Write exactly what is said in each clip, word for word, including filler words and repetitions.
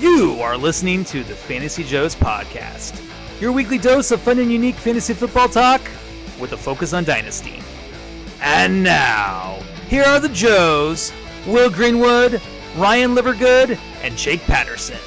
You are listening to the Fantasy Joes podcast, your weekly dose of fun and unique fantasy football talk with a focus on dynasty. And now, here are the Joes, Will Greenwood, Ryan Livergood, and Jake Patterson.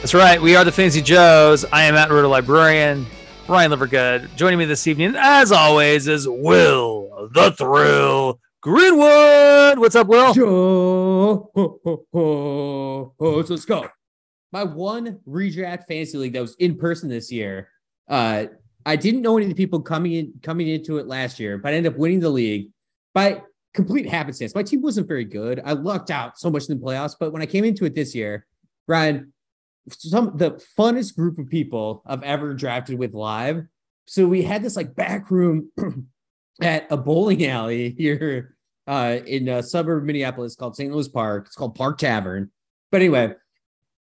That's right, we are the Fantasy Joes. I am at Roto Librarian, Ryan Livergood. Joining me this evening, as always, is Will the Thrill Greenwood. What's up, Will? Joe, ho, ho, ho, ho. Let's go. My one redraft fantasy league that was in person this year. Uh, I didn't know any of the people coming in coming into it last year, but I ended up winning the league by complete happenstance. My team wasn't very good. I lucked out so much in the playoffs, but when I came into it this year, Ryan, some the funnest group of people I've ever drafted with live. So we had this like back room at a bowling alley here. Uh, in a suburb of Minneapolis called Saint Louis Park. It's called Park Tavern. But anyway,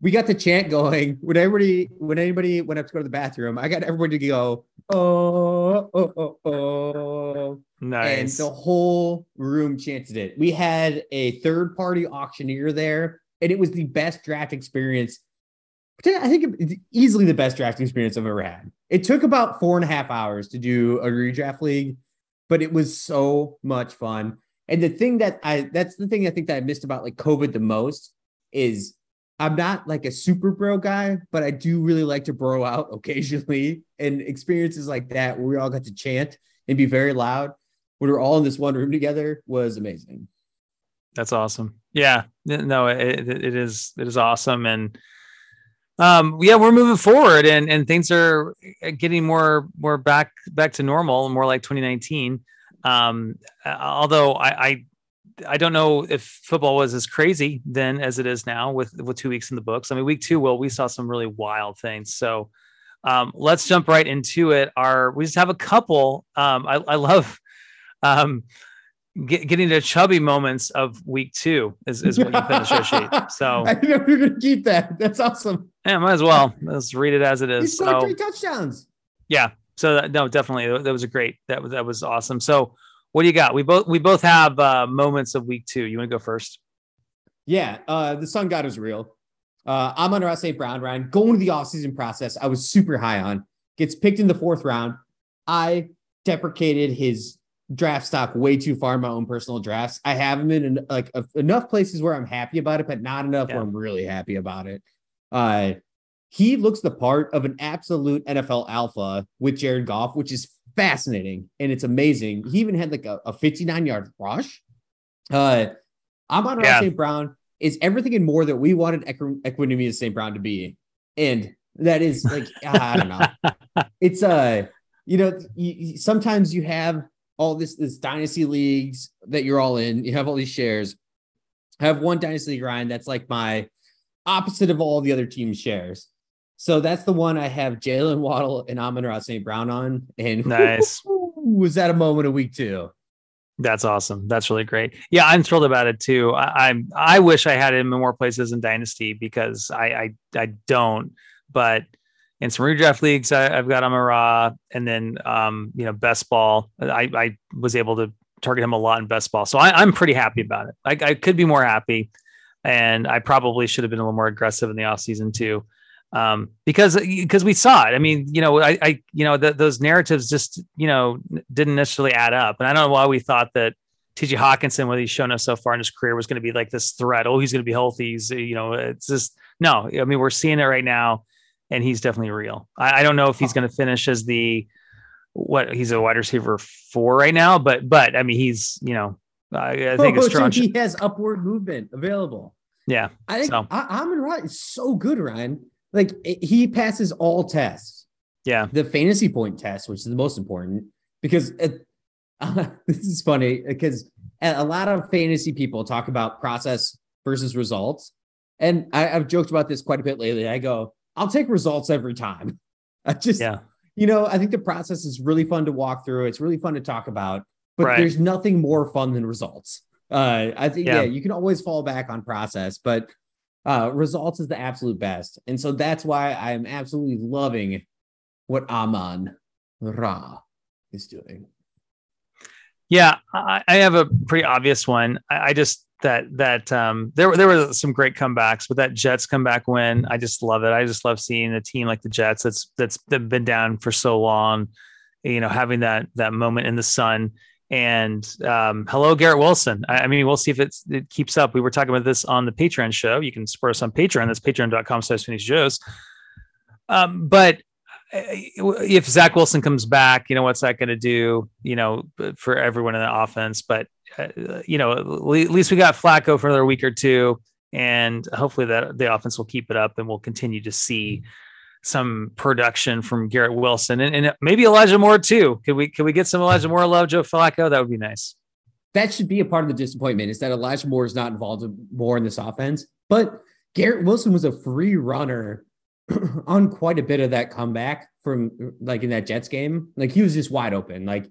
we got the chant going. When everybody, when anybody went up to go to the bathroom, I got everybody to go, oh, oh, oh, oh. Nice. And the whole room chanted it. We had a third-party auctioneer there, and it was the best draft experience. I think it's easily the best draft experience I've ever had. It took about four and a half hours to do a redraft league, but it was so much fun. And the thing that I, that's the thing I think that I missed about like COVID the most is I'm not like a super bro guy, but I do really like to bro out occasionally, and experiences like that where we all got to chant and be very loud when we're all in this one room together was amazing. That's awesome. Yeah, no, it, it is. It is awesome. And um, yeah, we're moving forward and, and things are getting more, more back, back to normal and more like twenty nineteen. Um, although I, I, I don't know if football was as crazy then as it is now with, with two weeks in the books. I mean, week two, Will, we saw some really wild things. So, um, let's jump right into it. Our, we just have a couple, um, I, I love, um, get, getting to chubby moments of week two is, is what you finish your sheet. So I know you're going to keep that. That's awesome. Yeah, might as well. Let's read it as it is. He scored so, three touchdowns. Yeah. So that, no, definitely. That was a great, that was, that was awesome. So what do you got? We both, we both have uh moments of week two. You want to go first? Yeah. Uh, the sun god is real. Uh, Amon-Ra Saint Brown, Ryan, going to the offseason process. I was super high on, gets picked in the fourth round. I deprecated his draft stock way too far in my own personal drafts. I have him in like a, enough places where I'm happy about it, but not enough yeah. where I'm really happy about it. Uh, He looks the part of an absolute N F L alpha with Jared Goff, which is fascinating, and it's amazing. He even had like a, a fifty-nine-yard rush. Uh, Amon-Ra yeah. Saint Brown is everything and more that we wanted Equanimeous Saint Brown to be, and that is like I don't know. It's uh, you know, you, sometimes you have all this this dynasty leagues that you're all in. You have all these shares. I have one dynasty league, Ryan, that's like my opposite of all the other team shares. So that's the one I have Jalen Waddle and Amon-Ra Saint Brown on. And nice. Was that a moment of week two? That's awesome. That's really great. Yeah, I'm thrilled about it too. I I, I wish I had him in more places in Dynasty because I I, I don't. But in some redraft leagues, I, I've got Amon-Ra, and then um, you know, best ball. I, I was able to target him a lot in best ball. So I, I'm pretty happy about it. I, I could be more happy, and I probably should have been a little more aggressive in the offseason too. Um, because, because we saw it. I mean, you know, I, I, you know, th- those narratives just, you know, didn't necessarily add up. And I don't know why we thought that T J Hawkinson, what he's shown us so far in his career, was going to be like this threat. Oh, he's going to be healthy. He's, you know, it's just, no, I mean, we're seeing it right now, and he's definitely real. I, I don't know if he's going to finish as the, what he's a wide receiver four right now, but, but I mean, he's, you know, I, I think oh, it's so he has upward movement available. Yeah. I think so. I, Amon-Ra is so good, Ryan. Like he passes all tests. Yeah. The fantasy point test, which is the most important, because it, uh, this is funny because a lot of fantasy people talk about process versus results. And I, I've joked about this quite a bit lately. I go, I'll take results every time. I just, yeah. you know, I think the process is really fun to walk through. It's really fun to talk about, but right. there's nothing more fun than results. Uh, I think, yeah. yeah, you can always fall back on process, but Uh, results is the absolute best. And so that's why I'm absolutely loving what Amon-Ra is doing. Yeah, I, I have a pretty obvious one. I, I just that that um, there there were some great comebacks, but that Jets comeback win, I just love it. I just love seeing a team like the Jets that's that's been down for so long, you know, having that that moment in the sun. And um, hello, Garrett Wilson. I, I mean, we'll see if it's, it keeps up. We were talking about this on the Patreon show. You can support us on Patreon. That's patreon dot com slash Fantasy Joes. Um, but if Zach Wilson comes back, you know, what's that going to do, you know, for everyone in the offense? But, uh, you know, at least we got Flacco for another week or two. And hopefully that the offense will keep it up and we'll continue to see some production from Garrett Wilson and, and maybe Elijah Moore too. Can we, can we get some Elijah Moore love, Joe Flacco? That would be nice. That should be a part of the disappointment is that Elijah Moore is not involved more in this offense, but Garrett Wilson was a free runner on quite a bit of that comeback from like in that Jets game. Like he was just wide open, like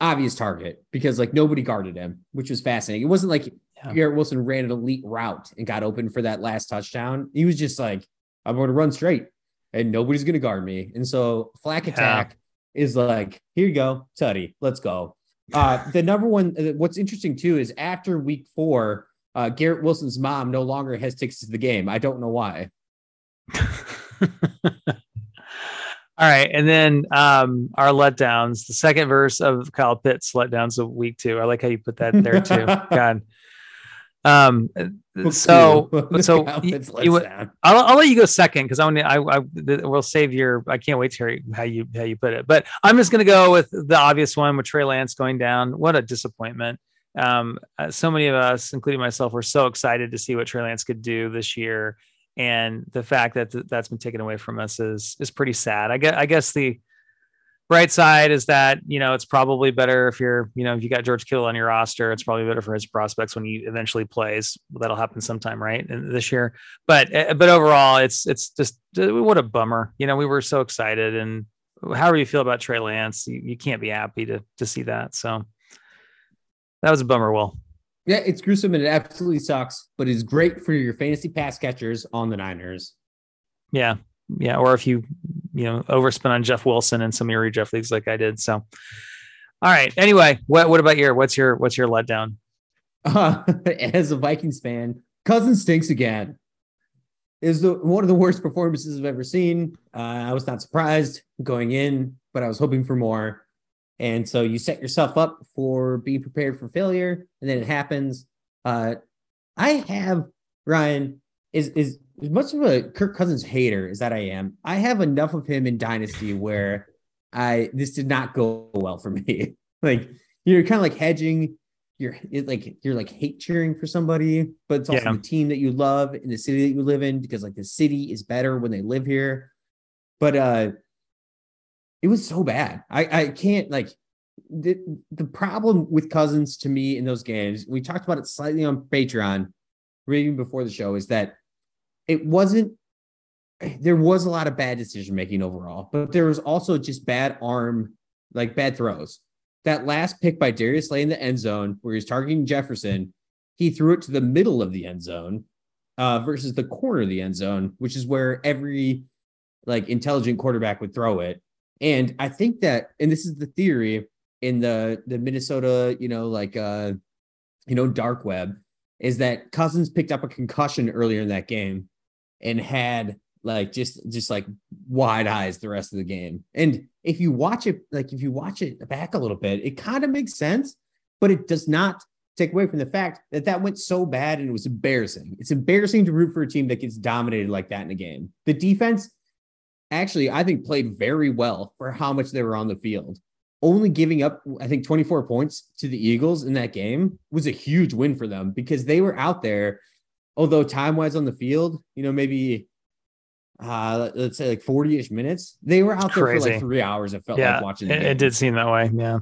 obvious target because like nobody guarded him, which was fascinating. It wasn't like yeah. Garrett Wilson ran an elite route and got open for that last touchdown. He was just like, I'm going to run straight. And nobody's going to guard me. And so Flak Attack yeah. is like, here you go, Tutty, let's go. Uh, the number one, what's interesting too, is after week four, uh, Garrett Wilson's mom no longer has tickets to the game. I don't know why. All right. And then um, our letdowns, the second verse of Kyle Pitts letdowns of week two. I like how you put that there too. God. Um, so, so you, you, I'll, I'll let you go second. Cause I want to, I, I will save your, I can't wait to hear how you, how you put it, but I'm just going to go with the obvious one with Trey Lance going down. What a disappointment. Um, so many of us, including myself, were so excited to see what Trey Lance could do this year. And the fact that th- that's been taken away from us is, is pretty sad. I guess, I guess the bright side is that, you know, it's probably better if you're, you know, if you got George Kittle on your roster, it's probably better for his prospects when he eventually plays. That'll happen sometime, right? This year. But, but overall, it's, it's just, what a bummer. You know, we were so excited. And however you feel about Trey Lance, you, you can't be happy to, to see that. So that was a bummer, Will. Yeah, it's gruesome and it absolutely sucks, but it's great for your fantasy pass catchers on the Niners. Yeah. Yeah. Or if you, you know, overspin on Jeff Wilson and some of your Jeff leagues like I did. So, all right. Anyway, what, what about your, what's your, what's your letdown? Uh, as a Vikings fan, Cousins stinks again. Is the, one of the worst performances I've ever seen. Uh, I was not surprised going in, but I was hoping for more. And so you set yourself up for being prepared for failure. And then it happens. Uh, I have Ryan is, is, as much of a Kirk Cousins hater as that I am, I have enough of him in Dynasty where I this did not go well for me. Like you're kind of like hedging, you're like you're like hate cheering for somebody, but it's also yeah. the team that you love in the city that you live in because like the city is better when they live here. But uh, it was so bad. I I can't like the the problem with Cousins to me in those games. We talked about it slightly on Patreon, even before the show, is that. It wasn't, there was a lot of bad decision-making overall, but there was also just bad arm, like bad throws. That last pick by Darius Slay in the end zone where he's targeting Jefferson, he threw it to the middle of the end zone uh, versus the corner of the end zone, which is where every like intelligent quarterback would throw it. And I think that, and this is the theory in the, the Minnesota, you know, like, uh, you know, dark web is that Cousins picked up a concussion earlier in that game. And had like just just like wide eyes the rest of the game. And if you watch it, like if you watch it back a little bit, it kind of makes sense, but it does not take away from the fact that that went so bad and it was embarrassing. It's embarrassing to root for a team that gets dominated like that in a game. The defense actually, I think, played very well for how much they were on the field. Only giving up, I think, twenty-four points to the Eagles in that game was a huge win for them because they were out there. Although time-wise on the field, you know, maybe uh, let's say like forty-ish minutes, they were out there Crazy. for like three hours. It felt yeah, like watching the game. It did seem that way. Yeah.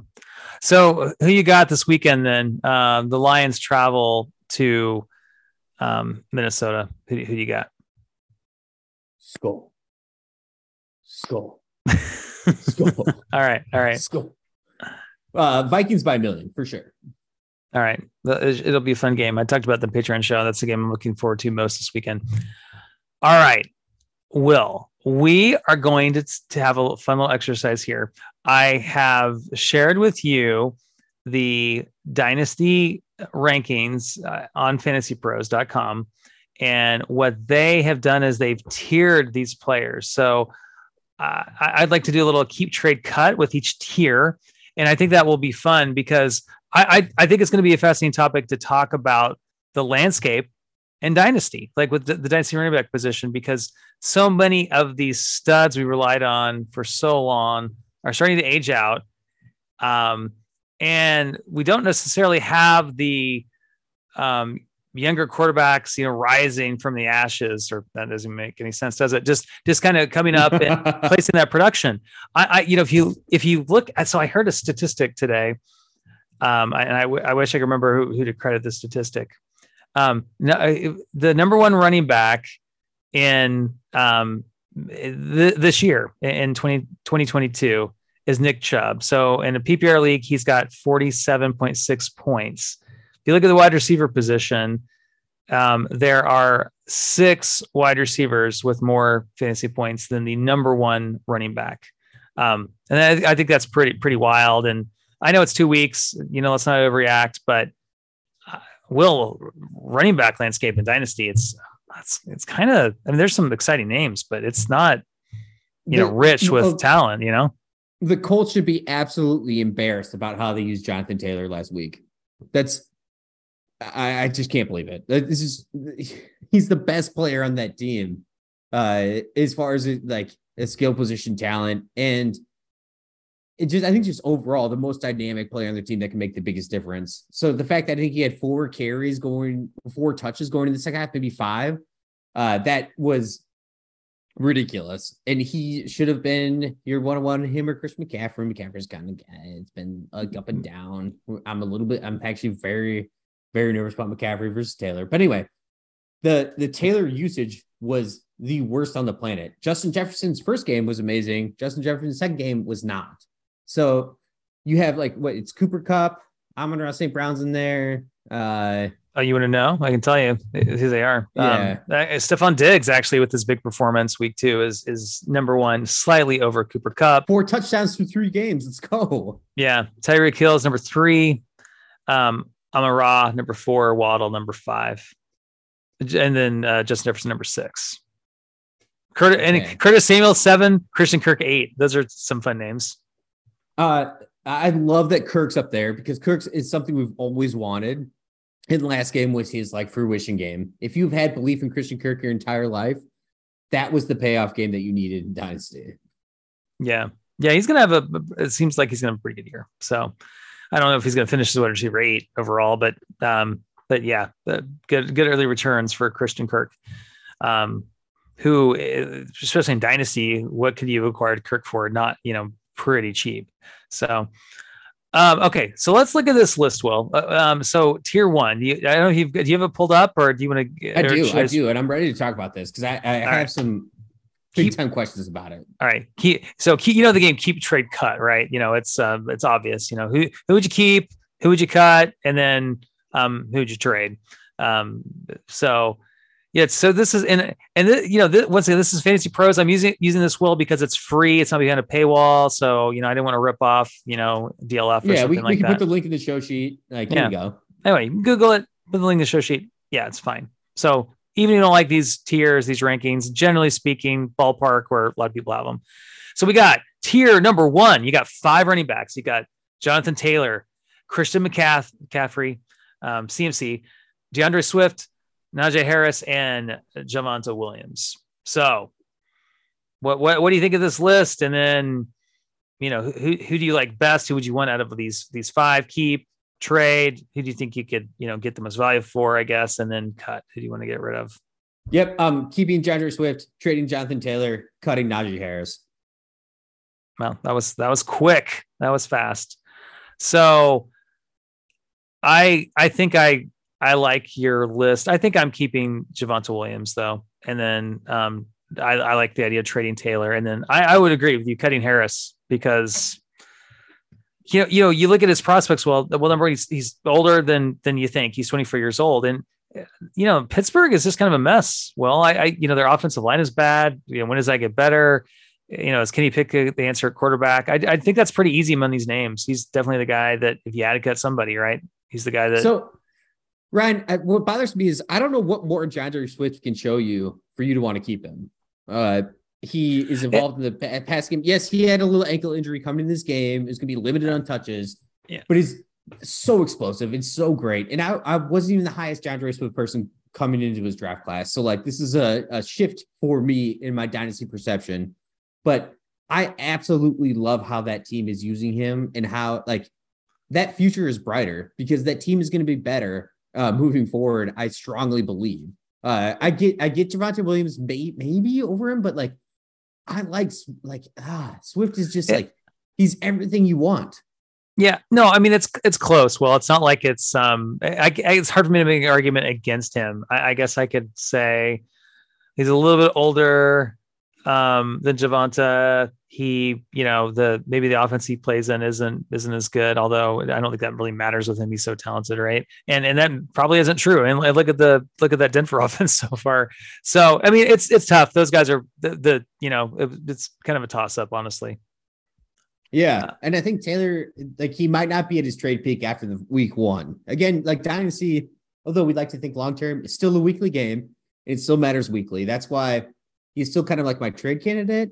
So who you got this weekend then? Uh, the Lions travel to um, Minnesota. Who do you got? Skol. Skol. Skol. All right. All right. Skol. Uh, Vikings by a million for sure. All right. It'll be a fun game. I talked about the Patreon show. That's the game I'm looking forward to most this weekend. All right. Will, we are going to, to have a fun little exercise here. I have shared with you the dynasty rankings uh, on fantasy pros dot com. And what they have done is they've tiered these players. So uh, I'd like to do a little keep trade cut with each tier. And I think that will be fun because I, I, I think it's going to be a fascinating topic to talk about the landscape and dynasty, like with the, the dynasty running back position, because so many of these studs we relied on for so long are starting to age out. Um, and we don't necessarily have the um, younger quarterbacks, you know, rising from the ashes, or that doesn't make any sense, does it? Just, just kind of coming up and placing that production. I, I, you know, if you, if you look at, so I heard a statistic today, um, and I, w- I wish I could remember who, who to credit this statistic. Um, no, the number one running back in um, th- this year in twenty twenty-two is Nick Chubb. So in a P P R league, he's got forty-seven point six points. If you look at the wide receiver position, um, there are six wide receivers with more fantasy points than the number one running back. Um, and I, th- I think that's pretty, pretty wild. And I know it's two weeks, you know, let's not overreact, but uh, Will, running back landscape and dynasty, it's, it's, it's kind of, I mean, there's some exciting names, but it's not, you know, rich with talent, you know? The Colts should be absolutely embarrassed about how they used Jonathan Taylor last week. That's, I, I just can't believe it. This is, he's the best player on that team, uh, as far as like a skill position talent. And it just, I think just overall the most dynamic player on the team that can make the biggest difference. So the fact that I think he had four carries going, four touches going in the second half, maybe five, uh, that was ridiculous. And he should have been your one-on-one, him or Christian McCaffrey. McCaffrey's kind of guy. It's been like up and down. I'm a little bit, I'm actually very, very nervous about McCaffrey versus Taylor. But anyway, the, the Taylor usage was the worst on the planet. Justin Jefferson's first game was amazing. Justin Jefferson's second game was not. So you have like, what, it's Cooper Cup, Amon-Ra Saint Brown's in there. Uh, Oh, you want to know? I can tell you who they are. Yeah. Um, uh, Stephon Diggs, actually, with his big performance week two, is is number one, slightly over Cooper Kupp. Four touchdowns through three games. Let's go. Yeah. Tyreek Hill is number three. Um, Amon-Ra, number four. Waddle, number five. And then uh, Justin Jefferson, number six. Curtis, okay. and Curtis Samuel, seven. Christian Kirk, eight. Those are some fun names. Uh, I love that Kirk's up there because Kirk's is something we've always wanted. His last game was his like fruition game. If you've had belief in Christian Kirk your entire life, that was the payoff game that you needed in dynasty. Yeah. Yeah. He's going to have a, it seems like he's going to have a pretty good year. So I don't know if he's going to finish his wide receiver eight overall, but, um, but yeah, good, good early returns for Christian Kirk, um, who, especially in dynasty, what could you have acquired Kirk for? Not, you know, pretty cheap. So, Um, okay, so let's look at this list, Will. Uh, um, so tier one, you, I don't know if you've, do you have it pulled up or do you want to? I do, I do, and I'm ready to talk about this because I, I have right. some big time questions about it. All right, keep, so keep, you know the game, keep, trade, cut, right? You know it's um, it's obvious. You know who who would you keep, who would you cut, and then um, who would you trade? Um, so yeah, so this is and and th- you know th- once again, this is Fantasy Pros. I'm using using this, Will, because it's free. It's not behind a paywall, so you know I didn't want to rip off you know D L F. Or yeah, something we, we like can that. Put the link in the show sheet. Like there yeah. you go. Anyway, Google it. Put the link in the show sheet. Yeah, it's fine. So even if you don't like these tiers, these rankings, generally speaking, ballpark where a lot of people have them. So we got tier number one. You got five running backs. You got Jonathan Taylor, Christian McCaffrey, um, C M C, DeAndre Swift, Najee Harris, and Javonte Williams. So what, what what do you think of this list? And then, you know, who who do you like best? Who would you want out of these these five? Keep, trade. Who do you think you could, you know, get the most value for, I guess, and then cut. Who do you want to get rid of? Yep. Um, keeping DeAndre Swift, trading Jonathan Taylor, cutting Najee Harris. Well, that was that was quick. That was fast. So I I think I I like your list. I think I'm keeping Javonte Williams though. And then um, I, I like the idea of trading Taylor. And then I, I would agree with you cutting Harris because, you know, you know, you look at his prospects. Well, well, number one, he's, he's older than, than you think. He's twenty-four years old. And, you know, Pittsburgh is just kind of a mess. Well, I, I you know, their offensive line is bad. You know, when does that get better? you know, is Kenny Pickett the answer at quarterback? I, I think that's pretty easy among these names. He's definitely the guy that if you had to cut somebody, right? He's the guy that. So, Ryan, I, what bothers me is I don't know what more DeAndre Swift can show you for you to want to keep him. Uh, he is involved it, in the pass game. Yes, he had a little ankle injury coming in this game. It's going to be limited on touches. Yeah, but he's so explosive. It's so great. And I, I wasn't even the highest DeAndre Swift person coming into his draft class. So, like, this is a, a shift for me in my dynasty perception. But I absolutely love how that team is using him and how, like, that future is brighter because that team is going to be better uh, moving forward. I strongly believe. Uh, I get I get Javonte Williams may, maybe over him, but, like, I like, like, ah, Swift is just, like, he's everything you want. Yeah, no, I mean, it's it's close. Well, it's not like it's, um, I, I, it's hard for me to make an argument against him. I, I guess I could say he's a little bit older um than Javonte. He, you know, the maybe the offense he plays in isn't isn't as good, although I don't think that really matters with him. He's so talented, right? And and that probably isn't true. And look at the look at that Denver offense so far. So I mean, it's it's tough. Those guys are the, the you know, it, it's kind of a toss-up, honestly. Yeah, uh, and I think Taylor, like, he might not be at his trade peak after the week one. Again, like, dynasty, although we'd like to think long term, it's still a weekly game. It still matters weekly. That's why he's still kind of like my trade candidate,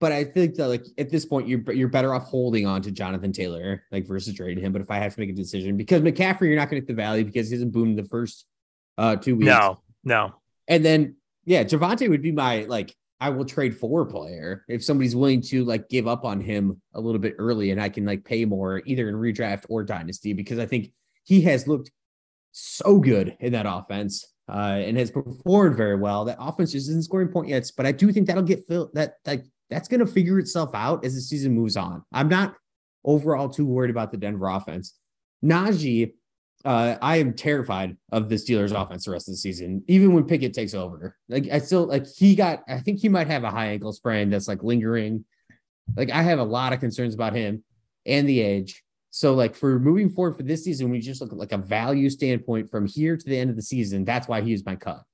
but I think that, like, at this point, you're you're better off holding on to Jonathan Taylor, like, versus trading him. But if I have to make a decision, because McCaffrey, you're not going to get the value because he hasn't boomed the first uh, two weeks. No, no. And then, yeah, Javonte would be my, like, I will trade for player if somebody's willing to, like, give up on him a little bit early and I can, like, pay more either in redraft or dynasty, because I think he has looked so good in that offense. Uh, and has performed very well. That offense just isn't scoring point yet, but I do think that'll get filled. That like that's going to figure itself out as the season moves on. I'm not overall too worried about the Denver offense. Najee, uh, I am terrified of the Steelers offense the rest of the season. Even when Pickett takes over, like I still like he got. I think he might have a high ankle sprain that's like lingering. Like I have a lot of concerns about him and the age. So, like, for moving forward for this season, we just look at, like, a value standpoint from here to the end of the season. That's why he is my cut.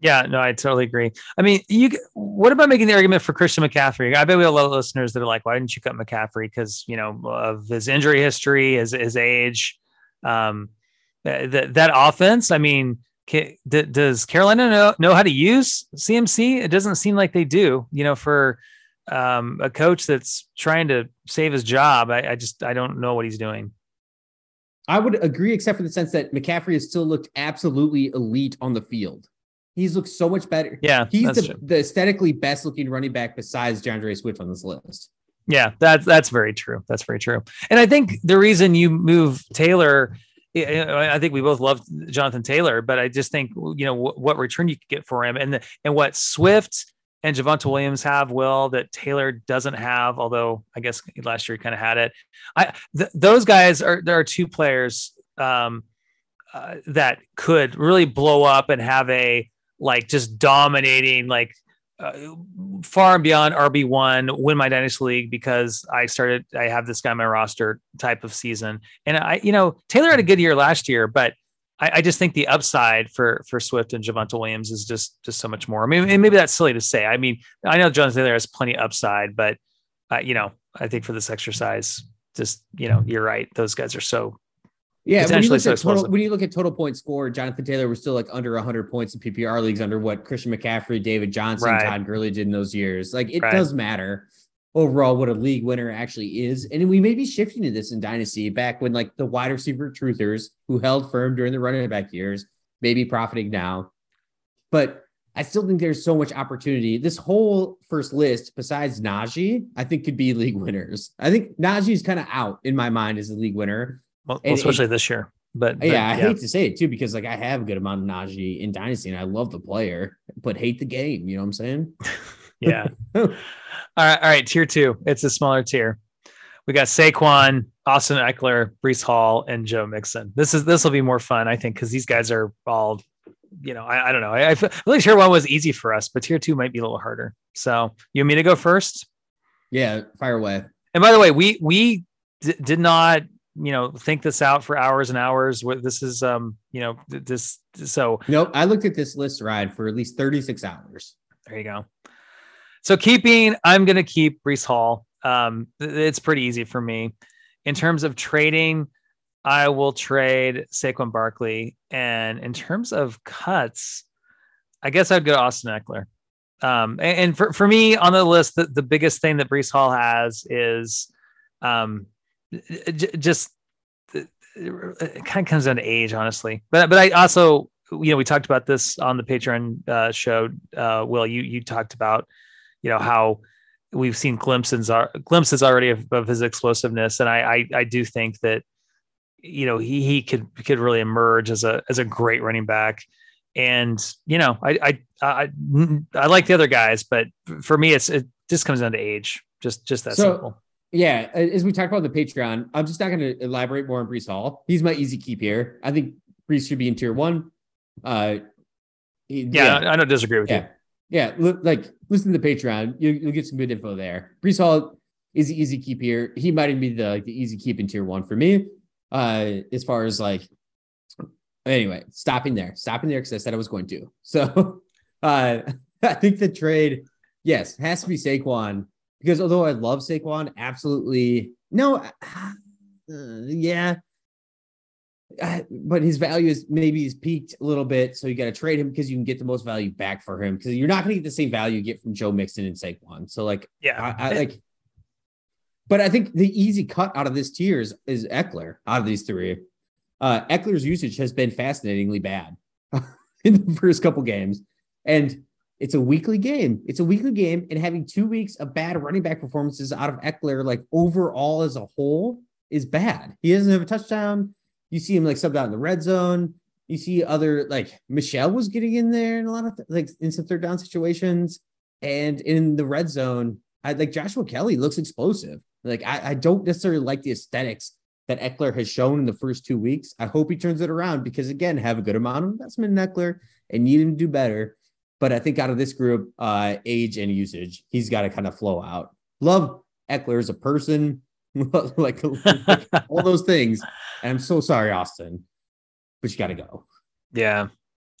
Yeah, no, I totally agree. I mean, you. What about making the argument for Christian McCaffrey? I bet we have a lot of listeners that are like, why didn't you cut McCaffrey? Because, you know, of his injury history, his, his age, um, that that offense. I mean, can, d- does Carolina know, know how to use C M C? It doesn't seem like they do, you know, for – Um, a coach that's trying to save his job. I, I just, I don't know what he's doing. I would agree, except for the sense that McCaffrey has still looked absolutely elite on the field. He's looked so much better. Yeah. He's the, the aesthetically best looking running back besides DeAndre Swift on this list. Yeah, that's, that's very true. That's very true. And I think the reason you move Taylor, I think we both love Jonathan Taylor, but I just think, you know, what, what return you could get for him and, the, and what Swift and Javonte Williams have, Will, that Taylor doesn't have, although I guess last year he kind of had it. I th- Those guys are, there are two players um, uh, that could really blow up and have a, like, just dominating, like, uh, far and beyond R B one, win my dynasty league because I started, I have this guy on my roster type of season. And I, you know, Taylor had a good year last year, but I, I just think the upside for, for Swift and Javonte Williams is just, just so much more. I mean, and maybe that's silly to say. I mean, I know Jonathan Taylor has plenty of upside, but uh, you know, I think for this exercise, just, you know, you're right. Those guys are so yeah. potentially so total, when you look at total points scored, Jonathan Taylor was still like under a hundred points in P P R leagues under what Christian McCaffrey, David Johnson, right. Todd Gurley did in those years. Like it right. does matter overall what a league winner actually is. And we may be shifting to this in dynasty back when like the wide receiver truthers who held firm during the running back years may be profiting now, but I still think there's so much opportunity. This whole first list besides Najee, I think could be league winners. I think Najee's kind of out in my mind as a league winner. Well, and, especially and, this year, but, but yeah, I yeah. hate to say it too, because like I have a good amount of Najee in dynasty and I love the player, but hate the game. You know what I'm saying? Yeah. All right. All right. Tier two. It's a smaller tier. We got Saquon, Austin Ekeler, Breece Hall, and Joe Mixon. This is, this will be more fun, I think, because these guys are all, you know, I, I don't know. I, I feel like tier one was easy for us, but tier two might be a little harder. So you want me to go first? Yeah. Fire away. And by the way, we, we d- did not, you know, think this out for hours and hours. This is, um, you know, this, so. Nope. I looked at this list, Ryan, for at least thirty-six hours. There you go. So keeping, I'm going to keep Breece Hall. Um, it's pretty easy for me. In terms of trading, I will trade Saquon Barkley. And in terms of cuts, I guess I'd go to Austin Ekeler. Um, and, and for, for me on the list, the, the biggest thing that Breece Hall has is um, j- just it kind of comes down to age, honestly. But but I also, you know, we talked about this on the Patreon uh, show. Uh, Will, you you talked about, you know, how we've seen glimpses glimpses already of, of his explosiveness, and I, I I do think that, you know, he he could could really emerge as a as a great running back. And, you know, I, I, I, I like the other guys, but for me, it's, it just comes down to age. Just, just that so, simple. Yeah. As we talked about the Patreon, I'm just not going to elaborate more on Breece Hall. He's my easy keep here. I think Breece should be in tier one. Uh, yeah, yeah. I don't disagree with yeah. you. Yeah. L- like listen to the Patreon. You, you'll get some good info there. Breece Hall is the easy keep here. He might even be the, like the easy keep in tier one for me. Uh, as far as like, Anyway, stopping there, stopping there because I said I was going to. So uh, I think the trade, yes, has to be Saquon because although I love Saquon, absolutely. No, uh, yeah. Uh, but his value is maybe he's peaked a little bit. So you got to trade him because you can get the most value back for him because you're not going to get the same value you get from Joe Mixon and Saquon. So like, yeah, I, I like, but I think the easy cut out of this tier is, is Ekeler out of these three. Uh, Eckler's usage has been fascinatingly bad in the first couple games. And it's a weekly game. It's a weekly game. And having two weeks of bad running back performances out of Ekeler, like overall as a whole, is bad. He doesn't have a touchdown. You see him like subbed out in the red zone. You see other, like Michelle was getting in there in a lot of th- like in some third down situations. And in the red zone, I like Joshua Kelly looks explosive. Like I, I don't necessarily like the aesthetics that Ekeler has shown in the first two weeks. I hope he turns it around because, again, have a good amount of investment in Ekeler and need him to do better. But I think out of this group, uh, age and usage, he's got to kind of flow out. Love Ekeler as a person, like, like all those things. And I'm so sorry, Austin, but you got to go. Yeah,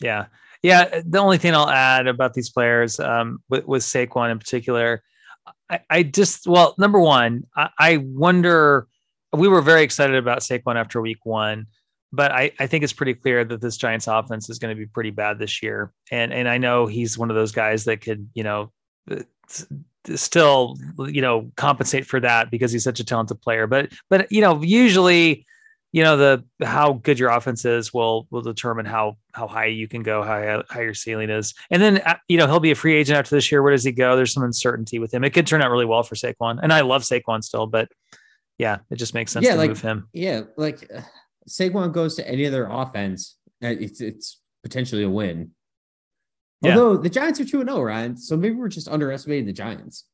yeah, yeah. The only thing I'll add about these players, um, with, with Saquon in particular, I, I just, well, number one, I, I wonder. We were very excited about Saquon after week one, but I, I think it's pretty clear that this Giants offense is going to be pretty bad this year. And, and I know he's one of those guys that could, you know, still, you know, compensate for that because he's such a talented player, but, but, you know, usually, you know, the, how good your offense is will, will determine how, how high you can go, how high your ceiling is. And then, you know, he'll be a free agent after this year. Where does he go? There's some uncertainty with him. It could turn out really well for Saquon. And I love Saquon still, but yeah, it just makes sense yeah, to like, move him. Yeah, like uh, Saquon goes to any other offense, it's it's potentially a win. Yeah. Although the Giants are two and oh, Ryan, so maybe we're just underestimating the Giants.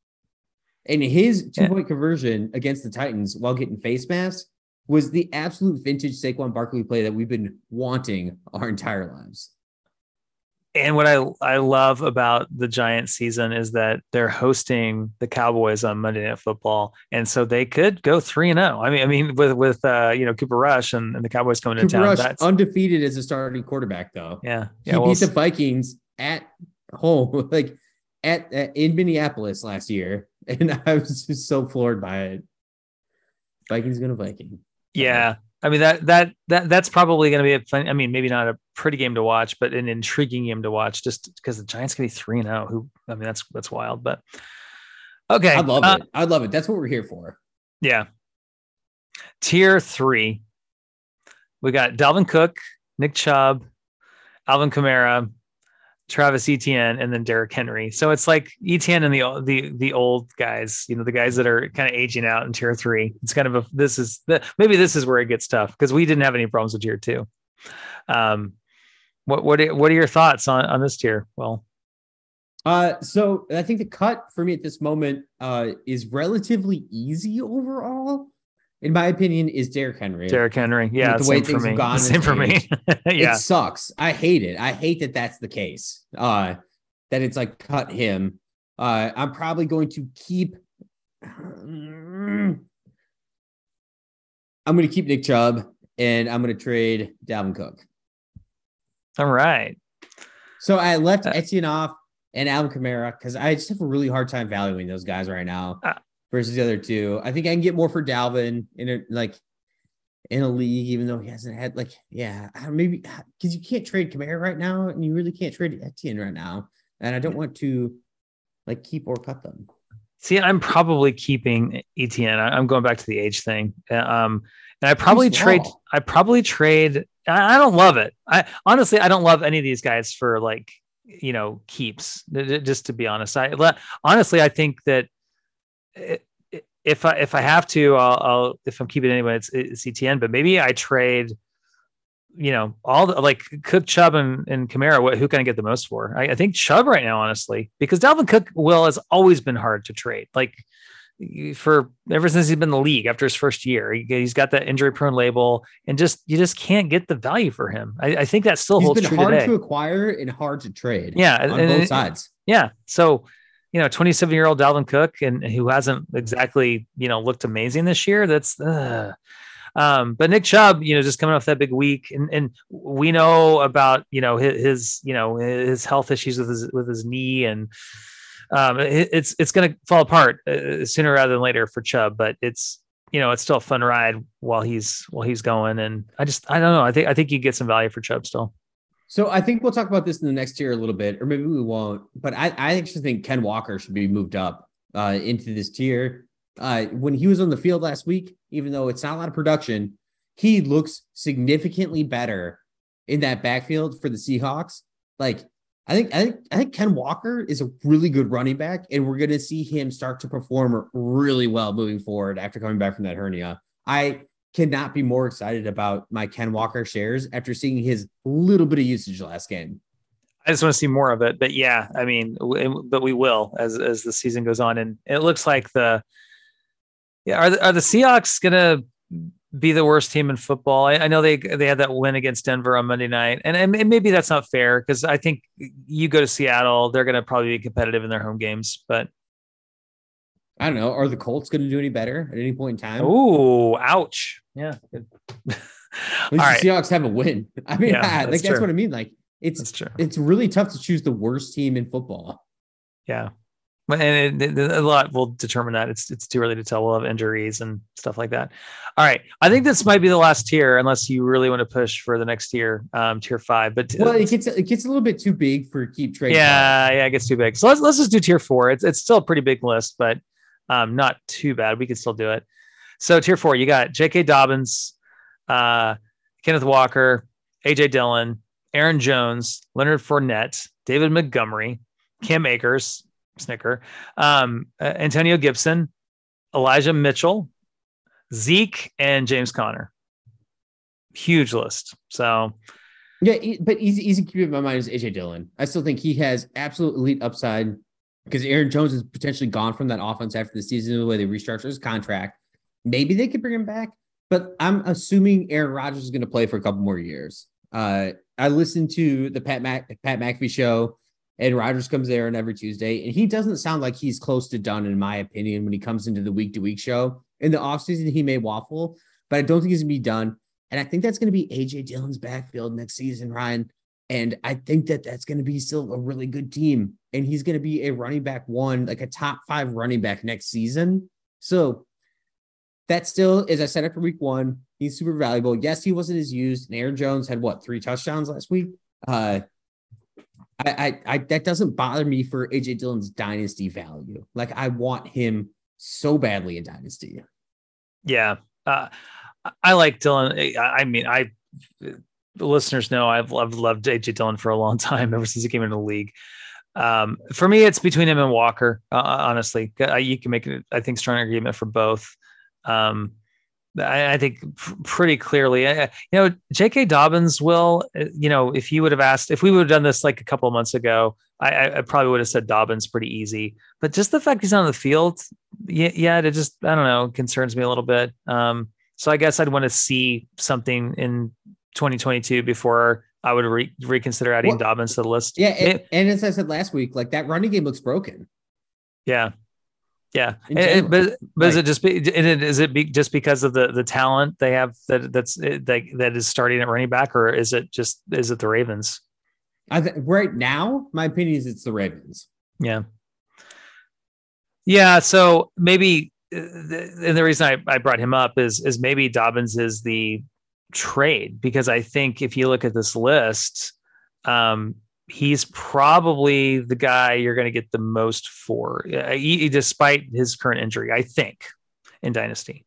And his two-point yeah. conversion against the Titans while getting face masks was the absolute vintage Saquon Barkley play that we've been wanting our entire lives. And what I, I love about the Giants season is that they're hosting the Cowboys on Monday Night Football. And so they could go three and oh. I mean, I mean, with, with, uh, you know, Cooper Rush and, and the Cowboys coming to town. Rush, that's undefeated as a starting quarterback though. Yeah. yeah he well, beat the Vikings at home, like at, at, in Minneapolis last year. And I was just so floored by it. Vikings going to Viking. Yeah. I mean, that, that, that, that's probably going to be a plenty, I mean, maybe not a pretty game to watch, but an intriguing game to watch just because the Giants can be three and oh, who, I mean, that's, that's wild, but okay. I love uh, it. I love it. That's what we're here for. Yeah. Tier three. We got Dalvin Cook, Nick Chubb, Alvin Kamara, Travis Etienne, and then Derrick Henry. So it's like Etienne and the the the old guys, you know, the guys that are kind of aging out in tier three. It's kind of a this is the, maybe this is where it gets tough because we didn't have any problems with tier two. Um, what what are, what are your thoughts on, on this tier? Well, uh, so I think the cut for me at this moment uh, is relatively easy overall. In my opinion, is Derrick Henry. Derrick Henry, yeah, the way things have gone, same for me. Yeah, it sucks. I hate it. I hate that that's the case. Uh, that it's like cut him. Uh, I'm probably going to keep. Um, I'm going to keep Nick Chubb, and I'm going to trade Dalvin Cook. All right. So I left uh, Etienne off. and Alvin Kamara, because I just have a really hard time valuing those guys right now ah. versus the other two. I think I can get more for Dalvin in a, like in a league, even though he hasn't had like, yeah, maybe because you can't trade Kamara right now, and you really can't trade Etienne right now. And I don't want to like keep or cut them. See, I'm probably keeping Etienne. I'm going back to the age thing. Um, and I probably trade, I probably trade, I don't love it. I honestly, I don't love any of these guys for like, you know, keeps, just to be honest. I honestly, I think that if I, if I have to, I'll, I'll if I'm keeping it anyway, it's, it's Etienne, but maybe I trade, you know, all the, like Cook, Chubb, and, and Kamara, what, who can I get the most for? I, I think Chubb right now, honestly, because Dalvin Cook, Will, has always been hard to trade. Like for ever since he's been in the league after his first year, he, he's got that injury prone label, and just, you just can't get the value for him. I, I think that still he's holds been true hard today. To acquire and hard to trade. Yeah. On and, both and, sides. Yeah. So, you know, twenty-seven year old Dalvin Cook, and who hasn't exactly, you know, looked amazing this year. That's, uh, Um, but Nick Chubb, you know, just coming off that big week, and, and we know about, you know, his, his, you know, his health issues with his, with his knee, and um, it, it's, it's going to fall apart uh, sooner rather than later for Chubb, but it's, you know, it's still a fun ride while he's, while he's going. And I just, I don't know. I think, I think you get some value for Chubb still. So I think we'll talk about this in the next tier a little bit, or maybe we won't, but I, I actually think Ken Walker should be moved up uh, into this tier. Uh, when he was on the field last week, even though it's not a lot of production, he looks significantly better in that backfield for the Seahawks. Like, I think, I think, I think Ken Walker is a really good running back, and we're going to see him start to perform really well moving forward after coming back from that hernia. I cannot be more excited about my Ken Walker shares after seeing his little bit of usage last game. I just want to see more of it, but yeah, I mean, w- but we will as, as the season goes on, and it looks like the, Yeah, are the, are the Seahawks gonna be the worst team in football? I, I know they they had that win against Denver on Monday night, and, and maybe that's not fair, because I think you go to Seattle, they're gonna probably be competitive in their home games. But I don't know, are the Colts gonna do any better at any point in time? Oh, ouch! Yeah, at least all the right. Seahawks have a win. I mean, yeah, I, that's like true. That's what I mean. Like it's true. It's really tough to choose the worst team in football. Yeah. And it, it, a lot will determine that. It's it's too early to tell. We'll have injuries and stuff like that. All right. I think this might be the last tier, unless you really want to push for the next tier, um, tier five. But well, it gets it gets a little bit too big for keep trade. Yeah, out. yeah, it gets too big. So let's let's just do tier four. It's it's still a pretty big list, but um, not too bad. We can still do it. So tier four, you got J K. Dobbins, uh, Kenneth Walker, A J. Dillon, Aaron Jones, Leonard Fournette, David Montgomery, Cam Akers. Snicker, um, uh, Antonio Gibson, Elijah Mitchell, Zeke, and James Conner. Huge list. So, yeah, e- but easy, easy to keep in my mind is A J Dillon. I still think he has absolute elite upside, because Aaron Jones is potentially gone from that offense after the season, the way they restructure his contract. Maybe they could bring him back, but I'm assuming Aaron Rodgers is going to play for a couple more years. Uh, I listened to the Pat Mac- Pat McAfee show. And Rodgers comes there on every Tuesday, and he doesn't sound like he's close to done, in my opinion, when he comes into the week-to-week show. In the offseason, he may waffle, but I don't think he's going to be done. And I think that's going to be A J. Dillon's backfield next season, Ryan. And I think that that's going to be still a really good team. And he's going to be a running back one, like a top five running back next season. So that still, as I said after week one, he's super valuable. Yes, he wasn't as used. And Aaron Jones had, what, three touchdowns last week? Uh I, I, I, that doesn't bother me for A J Dillon's dynasty value. Like, I want him so badly in dynasty. Yeah. Uh, I like Dillon. I, I mean, I, the listeners know I've loved, loved A J Dillon for a long time, ever since he came into the league. Um, for me, it's between him and Walker. Uh, honestly, I, you can make it, I think, strong argument for both. Um, I think pretty clearly, you know, J K. Dobbins will, you know, if you would have asked, if we would have done this like a couple of months ago, I, I probably would have said Dobbins pretty easy, but just the fact he's on the field yeah, it just, I don't know, concerns me a little bit. Um, so I guess I'd want to see something in twenty twenty-two before I would re- reconsider adding well, Dobbins to the list. Yeah. And, it, and as I said last week, like that running game looks broken. Yeah. Yeah, it, it, but but like, is it just be, it, is it be just because of the, the talent they have that that's that that is starting at running back, or is it just is it the Ravens? I think right now, my opinion is it's the Ravens. Yeah. Yeah. So maybe, and the reason I, I brought him up is, is maybe Dobbins is the trade, because I think if you look at this list, um, he's probably the guy you're going to get the most for, uh, he, despite his current injury, I think, in Dynasty.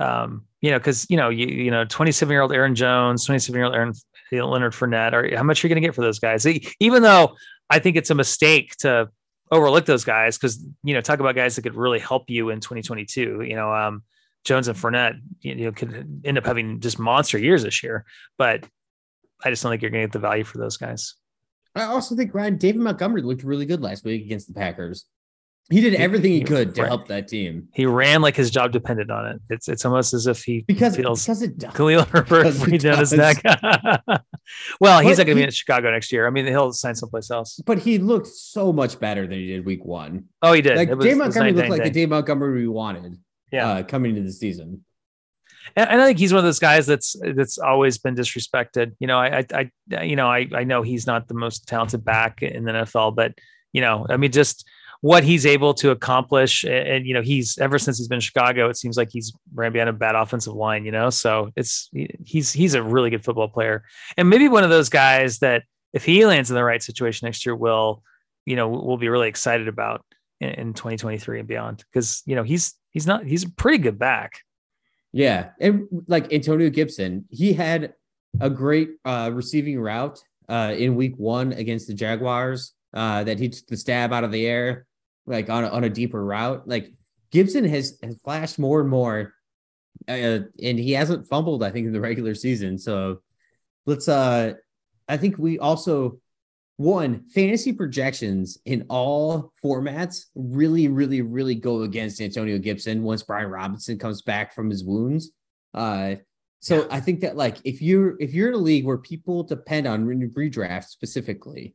Um, you know, because, you know, you, you know, twenty-seven-year-old Aaron Jones, twenty-seven-year-old Aaron, you know, Leonard Fournette, or how much you're going to get for those guys, even though I think it's a mistake to overlook those guys, because, you know, talk about guys that could really help you in twenty twenty-two. You know, um, Jones and Fournette, you know, could end up having just monster years this year, but I just don't think you're going to get the value for those guys. I also think Ryan, David Montgomery looked really good last week against the Packers. He did everything he, he could to ran, help that team. He ran like his job depended on it. It's it's almost as if he because, feels because it does. Khalil Herbert breathed down his neck. Well, but he's not going to be in Chicago next year. I mean, he'll sign someplace else. But he looked so much better than he did week one. Oh, he did. Like, was, Dave Montgomery looked like the Dave Montgomery we wanted yeah. uh, coming into the season. And, and I think he's one of those guys that's that's always been disrespected. You know, I, I, I you know, I, I know he's not the most talented back in the N F L, but, you know, I mean, just what he's able to accomplish. And, and, you know, he's ever since he's been in Chicago, it seems like he's ran behind a bad offensive line, you know, so it's, he's, he's a really good football player. And maybe one of those guys that if he lands in the right situation next year, will, you know, we'll be really excited about in, in twenty twenty-three and beyond. Cause you know, he's, he's not, he's a pretty good back. Yeah. And like Antonio Gibson, he had a great uh, receiving route uh, in week one against the Jaguars uh, that he took the stab out of the air, like on a, on a deeper route. Like Gibson has, has flashed more and more uh, and he hasn't fumbled, I think, in the regular season. So let's, uh, I think we also won fantasy projections in all formats really, really, really go against Antonio Gibson once Brian Robinson comes back from his wounds. Uh, so yeah. I think that like, if you're, if you're in a league where people depend on redraft specifically,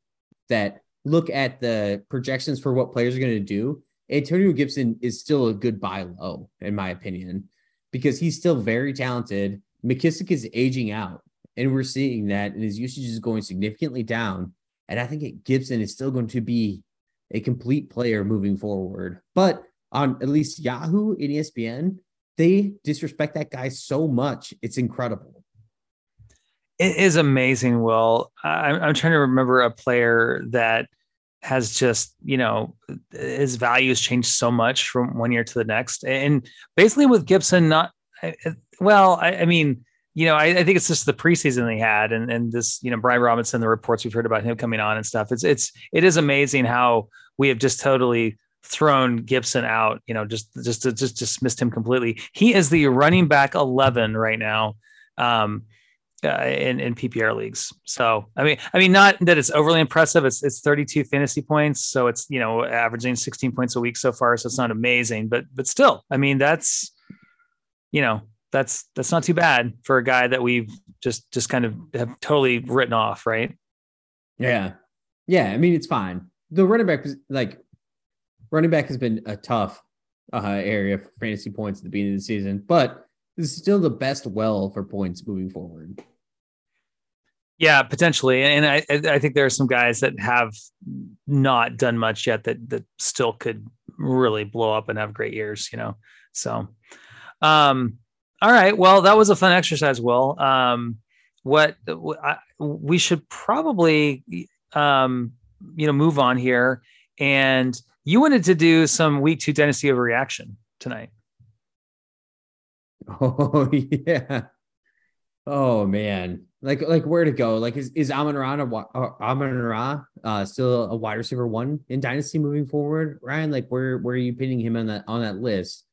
that look at the projections for what players are going to do, Antonio Gibson is still a good buy low, in my opinion, because he's still very talented. McKissick is aging out, and we're seeing that, and his usage is going significantly down. And I think Gibson is still going to be a complete player moving forward. But on at least Yahoo and E S P N, they disrespect that guy so much. It's incredible. It is amazing, Will. I'm, I'm trying to remember a player that has just, you know, his values changed so much from one year to the next. And basically with Gibson, not well, I, I mean, you know, I, I think it's just the preseason they had and, and this, you know, Brian Robinson, the reports we've heard about him coming on and stuff. It's, it's, it is amazing how we have just totally thrown Gibson out, you know, just, just, just, just dismissed him completely. He is the running back eleven right now. Um, Uh, in, in P P R leagues. So, I mean, I mean, not that it's overly impressive. It's, it's thirty-two fantasy points. So it's, you know, averaging sixteen points a week so far. So it's not amazing, but, but still, I mean, that's, you know, that's, that's not too bad for a guy that we've just, just kind of have totally written off. Right. Yeah. Yeah. I mean, it's fine. The running back was like running back has been a tough uh, area for fantasy points at the beginning of the season, but this is still the best well for points moving forward. Yeah, potentially. And I, I think there are some guys that have not done much yet that, that still could really blow up and have great years, you know? So, um, all right. Well, that was a fun exercise, Will. Um, what I, we should probably, um, you know, move on here. And you wanted to do some week two Dynasty overreaction tonight. Oh yeah. Oh man. Like, like where to go? Like, is, is Amon-Ra uh, Amon-Ra uh, still a wide receiver one in Dynasty moving forward? Ryan, like, where, where are you pinning him on that, on that list?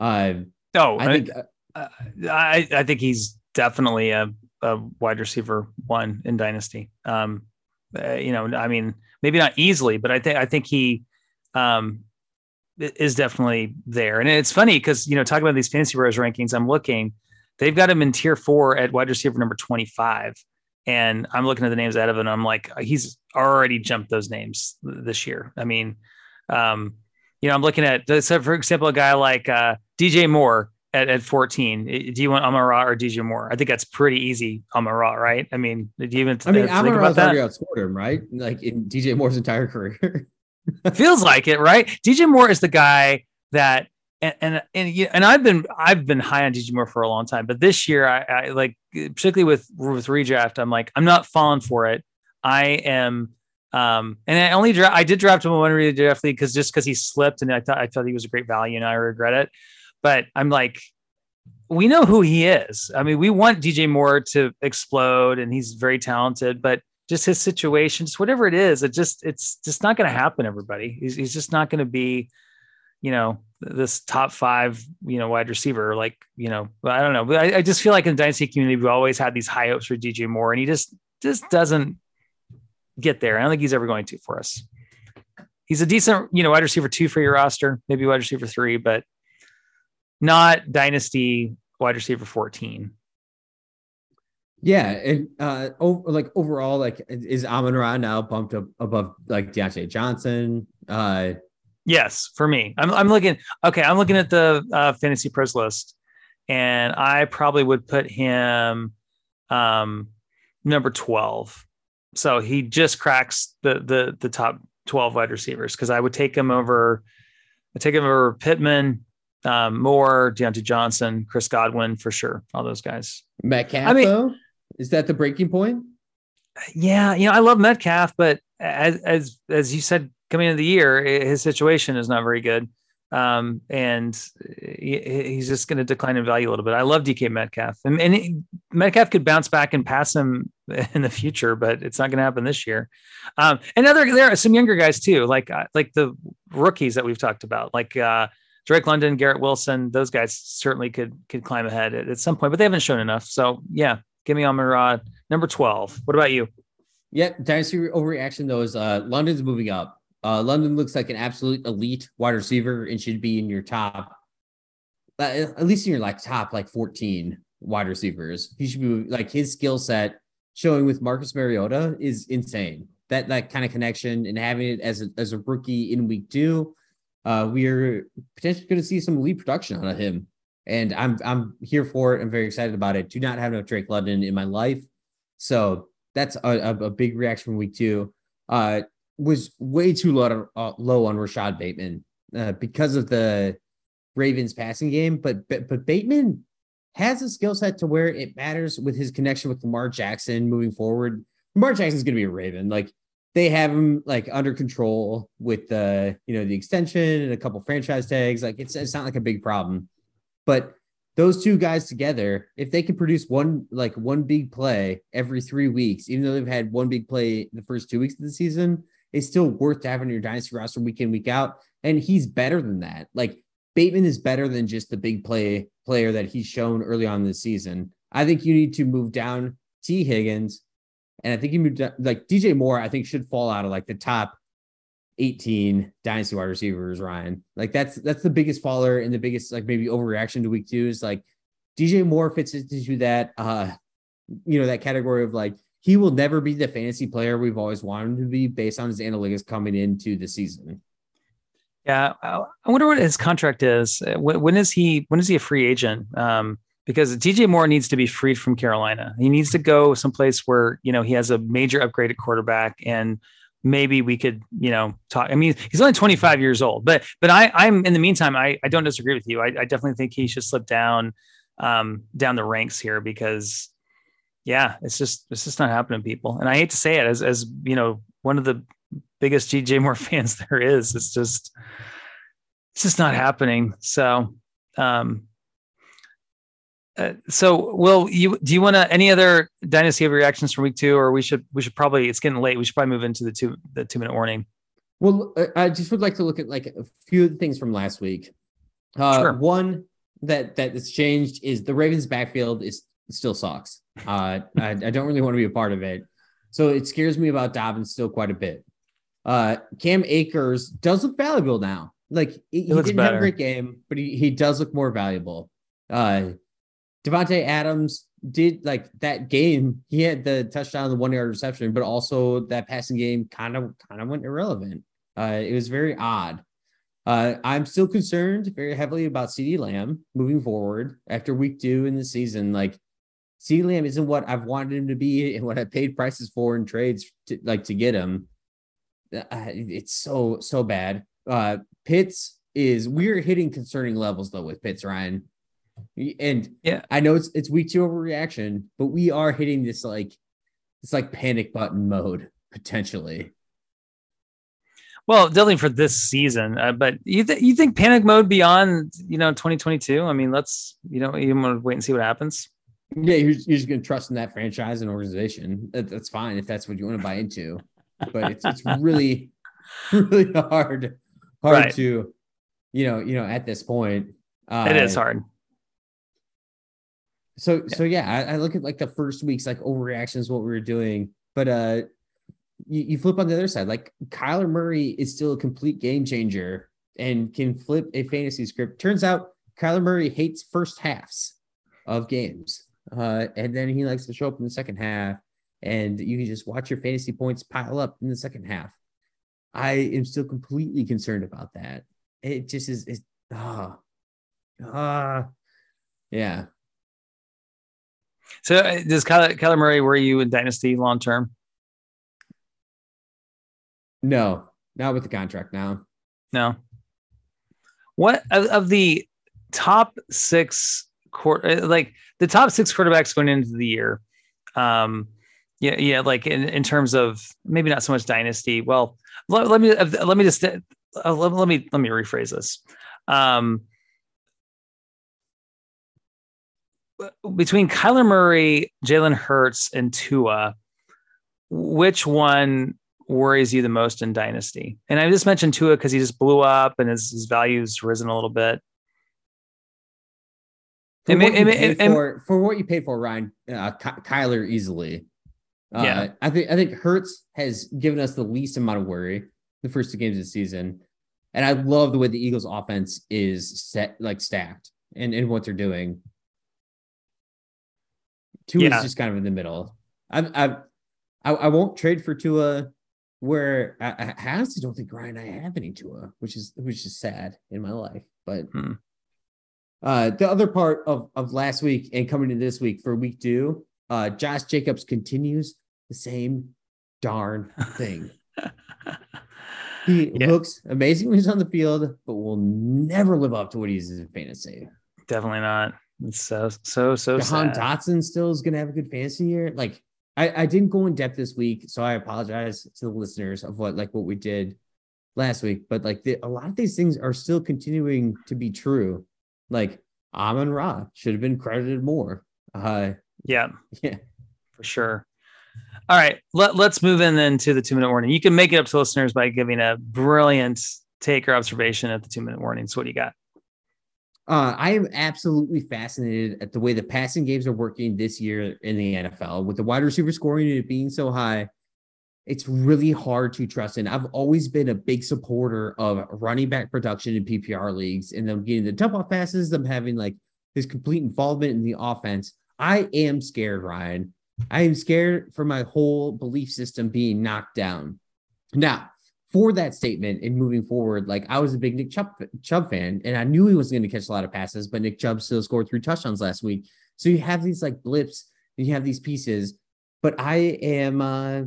Uh, no, I think, I, I, I think he's definitely a, a wide receiver one in Dynasty. Um, uh, you know, I mean, maybe not easily, but I think, I think he, um, is definitely there. And it's funny because, you know, talking about these fantasy rose rankings, I'm looking, they've got him in tier four at wide receiver number twenty-five. And I'm looking at the names out of it, and I'm like, he's already jumped those names this year. I mean, um, you know, I'm looking at, so for example, a guy like uh, D J Moore at, at fourteen. Do you want Amon-Ra or D J Moore? I think that's pretty easy. Amon-Ra, right? I mean, do you even? I mean, Amon-Ra's already outscored him, right? Like in D J Moore's entire career. Feels like it, right? D J Moore is the guy that, and and and, and I've been I've been high on D J Moore for a long time, but this year I, I like, particularly with with redraft, I'm like, I'm not falling for it. I am. Um, and I only dra- I did draft him in one redraft league because just because he slipped, and I thought I thought he was a great value, and I regret it. But I'm like, we know who he is. I mean, we want D J Moore to explode, and he's very talented. But just his situation, just whatever it is, it just it's just not going to happen. Everybody, he's he's just not going to be, you know, this top five, you know, wide receiver. Like, you know, I don't know. But I, I just feel like in the dynasty community, we always had these high hopes for D J Moore, and he just just doesn't get there. I don't think he's ever going to for us. He's a decent, you know, wide receiver two for your roster, maybe wide receiver three, but not dynasty wide receiver fourteen. Yeah. And uh, oh, like overall, like is Amon-Ra now bumped up above like Deontay Johnson? Uh, yes, for me. I'm I'm looking, okay. I'm looking at the uh, Fantasy Pros list, and I probably would put him um, number twelve. So he just cracks the the the top twelve wide receivers, because I would take him over. I take him over Pittman, um, Moore, Deontay Johnson, Chris Godwin for sure. All those guys. Metcalf, I mean, though? Is that the breaking point? Yeah, you know, I love Metcalf, but as as as you said coming into the year, his situation is not very good, um, and he, he's just going to decline in value a little bit. I love D K Metcalf, and, and it, Metcalf could bounce back and pass him in the future, but it's not going to happen this year. Um, and other, there are some younger guys too, like, uh, like the rookies that we've talked about, like uh, Drake London, Garrett Wilson, those guys certainly could, could climb ahead at, at some point, but they haven't shown enough. So yeah, give me Amon-Ra number twelve. What about you? Yep. Dynasty overreaction though is uh, London's moving up. Uh, London looks like an absolute elite wide receiver and should be in your top, at least in your like top, like fourteen wide receivers. He should be like his skill set, showing with Marcus Mariota is insane. That that kind of connection and having it as a, as a rookie in week two, uh, we are potentially going to see some elite production out of him. And I'm I'm here for it. I'm very excited about it. Do not have no Drake London in my life, so that's a, a, a big reaction from week two. Uh, was way too low to, uh, low on Rashad Bateman uh, because of the Ravens passing game, but but, but Bateman has a skill set to where it matters with his connection with Lamar Jackson moving forward. Lamar Jackson's going to be a Raven. Like they have him like under control with the, uh, you know, the extension and a couple franchise tags. Like it's, it's not like a big problem, but those two guys together, if they can produce one, like one big play every three weeks, even though they've had one big play the first two weeks of the season, it's still worth having your dynasty roster week in, week out. And he's better than that. Like Bateman is better than just the big play player that he's shown early on this season. I think you need to move down T Higgins. And I think you moved down, like D J Moore, I think should fall out of like the top eighteen dynasty wide receivers, Ryan. Like that's, that's the biggest faller and the biggest, like maybe overreaction to week two is like D J Moore fits into that, uh, you know, that category of like, he will never be the fantasy player we've always wanted him to be based on his analytics coming into the season. Yeah, I wonder what his contract is. When is he? When is he a free agent? Um, because D J Moore needs to be freed from Carolina. He needs to go someplace where, you know, he has a major upgrade at quarterback, and maybe we could, you know, talk. I mean, he's only twenty-five years old, but but I, I'm in the meantime, I, I don't disagree with you. I, I definitely think he should slip down um, down the ranks here because, yeah, it's just it's just not happening, people. And I hate to say it, as as you know, one of the biggest D J Moore fans there is. It's just, it's just not happening. So, um, uh, so Will, you, do you want to, any other dynasty reactions from week two, or we should, we should probably, it's getting late. We should probably move into the two, the two minute warning. Well, I just would like to look at like a few things from last week. Uh, sure. One that, that has changed is the Ravens backfield is still sucks. Uh, I, I don't really want to be a part of it. So it scares me about Dobbins still quite a bit. Uh, Cam Akers does look valuable now. Like he, he didn't better. have a great game, but he, he does look more valuable. Uh, Devontae Adams did like that game. He had the touchdown, the one yard reception, but also that passing game kind of, kind of went irrelevant. Uh, it was very odd. Uh, I'm still concerned very heavily about CeeDee Lamb moving forward after week two in the season. Like, CeeDee Lamb isn't what I've wanted him to be and what I paid prices for in trades to, like, to get him. Uh, it's so, so bad. Uh, Pitts is, we're hitting concerning levels though with Pitts, Ryan. And yeah, I know it's, it's week two overreaction, but we are hitting this, like, it's like panic button mode potentially. Well, definitely for this season, uh, but you th- you think panic mode beyond, you know, twenty twenty-two? I mean, let's, you know, you want to wait and see what happens. Yeah, you're, you're just going to trust in that franchise and organization. That, that's fine if that's what you want to buy into, but it's it's really, really hard, hard right. to, you know, you know, at this point. Uh, it is hard. So, yeah. so yeah, I, I look at like the first week's like overreactions, what we were doing, but, uh, You, you flip on the other side, like Kyler Murray is still a complete game changer and can flip a fantasy script. Turns out Kyler Murray hates first halves of games. Uh, and then he likes to show up in the second half, and you can just watch your fantasy points pile up in the second half. I am still completely concerned about that. It just is, is ah, ah, yeah. So does Kyler, Kyler Murray, were you in Dynasty long-term? No, not with the contract now. No. What of, of the top six quarter, like the top six quarterbacks going into the year? Um, yeah, yeah. Like in, in terms of maybe not so much dynasty. Well, let, let me let me just uh, let, let me let me rephrase this. Um, between Kyler Murray, Jalen Hurts, and Tua, which one worries you the most in dynasty? And I just mentioned Tua because he just blew up and his, his value's risen a little bit. For, and, what, and, you and, and, for, for what you paid for, Ryan, uh, Kyler easily. Uh, yeah, I think I think Hurts has given us the least amount of worry the first two games of the season, and I love the way the Eagles' offense is set, like stacked, and, and what they're doing. Tua yeah. is just kind of in the middle. I've, I've, I I won't trade for Tua. Where I, I honestly don't think Ryan and I have any Tua, which is which is sad in my life. But hmm. uh, the other part of, of last week and coming into this week for week two, uh, Josh Jacobs continues the same darn thing. he yeah. looks amazing when he's on the field, but will never live up to what he's in fantasy. Definitely not. It's so so so Jahan sad. Dotson still is going to have a good fantasy year, like. I, I didn't go in depth this week, so I apologize to the listeners of what like what we did last week. But like the, a lot of these things are still continuing to be true. Like Amon-Ra should have been credited more. Uh, yeah, yeah, for sure. All right, let, let's move in then to the two minute warning. You can make it up to listeners by giving a brilliant take or observation at the two minute warning. So what do you got? Uh, I am absolutely fascinated at the way the passing games are working this year in the N F L with the wide receiver scoring and it being so high. It's really hard to trust in. I've always been a big supporter of running back production in P P R leagues and them getting the dump off passes, them having like this complete involvement in the offense. I am scared, Ryan. I am scared for my whole belief system being knocked down. Now, for that statement and moving forward, like I was a big Nick Chubb, Chubb fan, and I knew he was going to catch a lot of passes, but Nick Chubb still scored three touchdowns last week. So you have these like blips and you have these pieces, but I am, uh,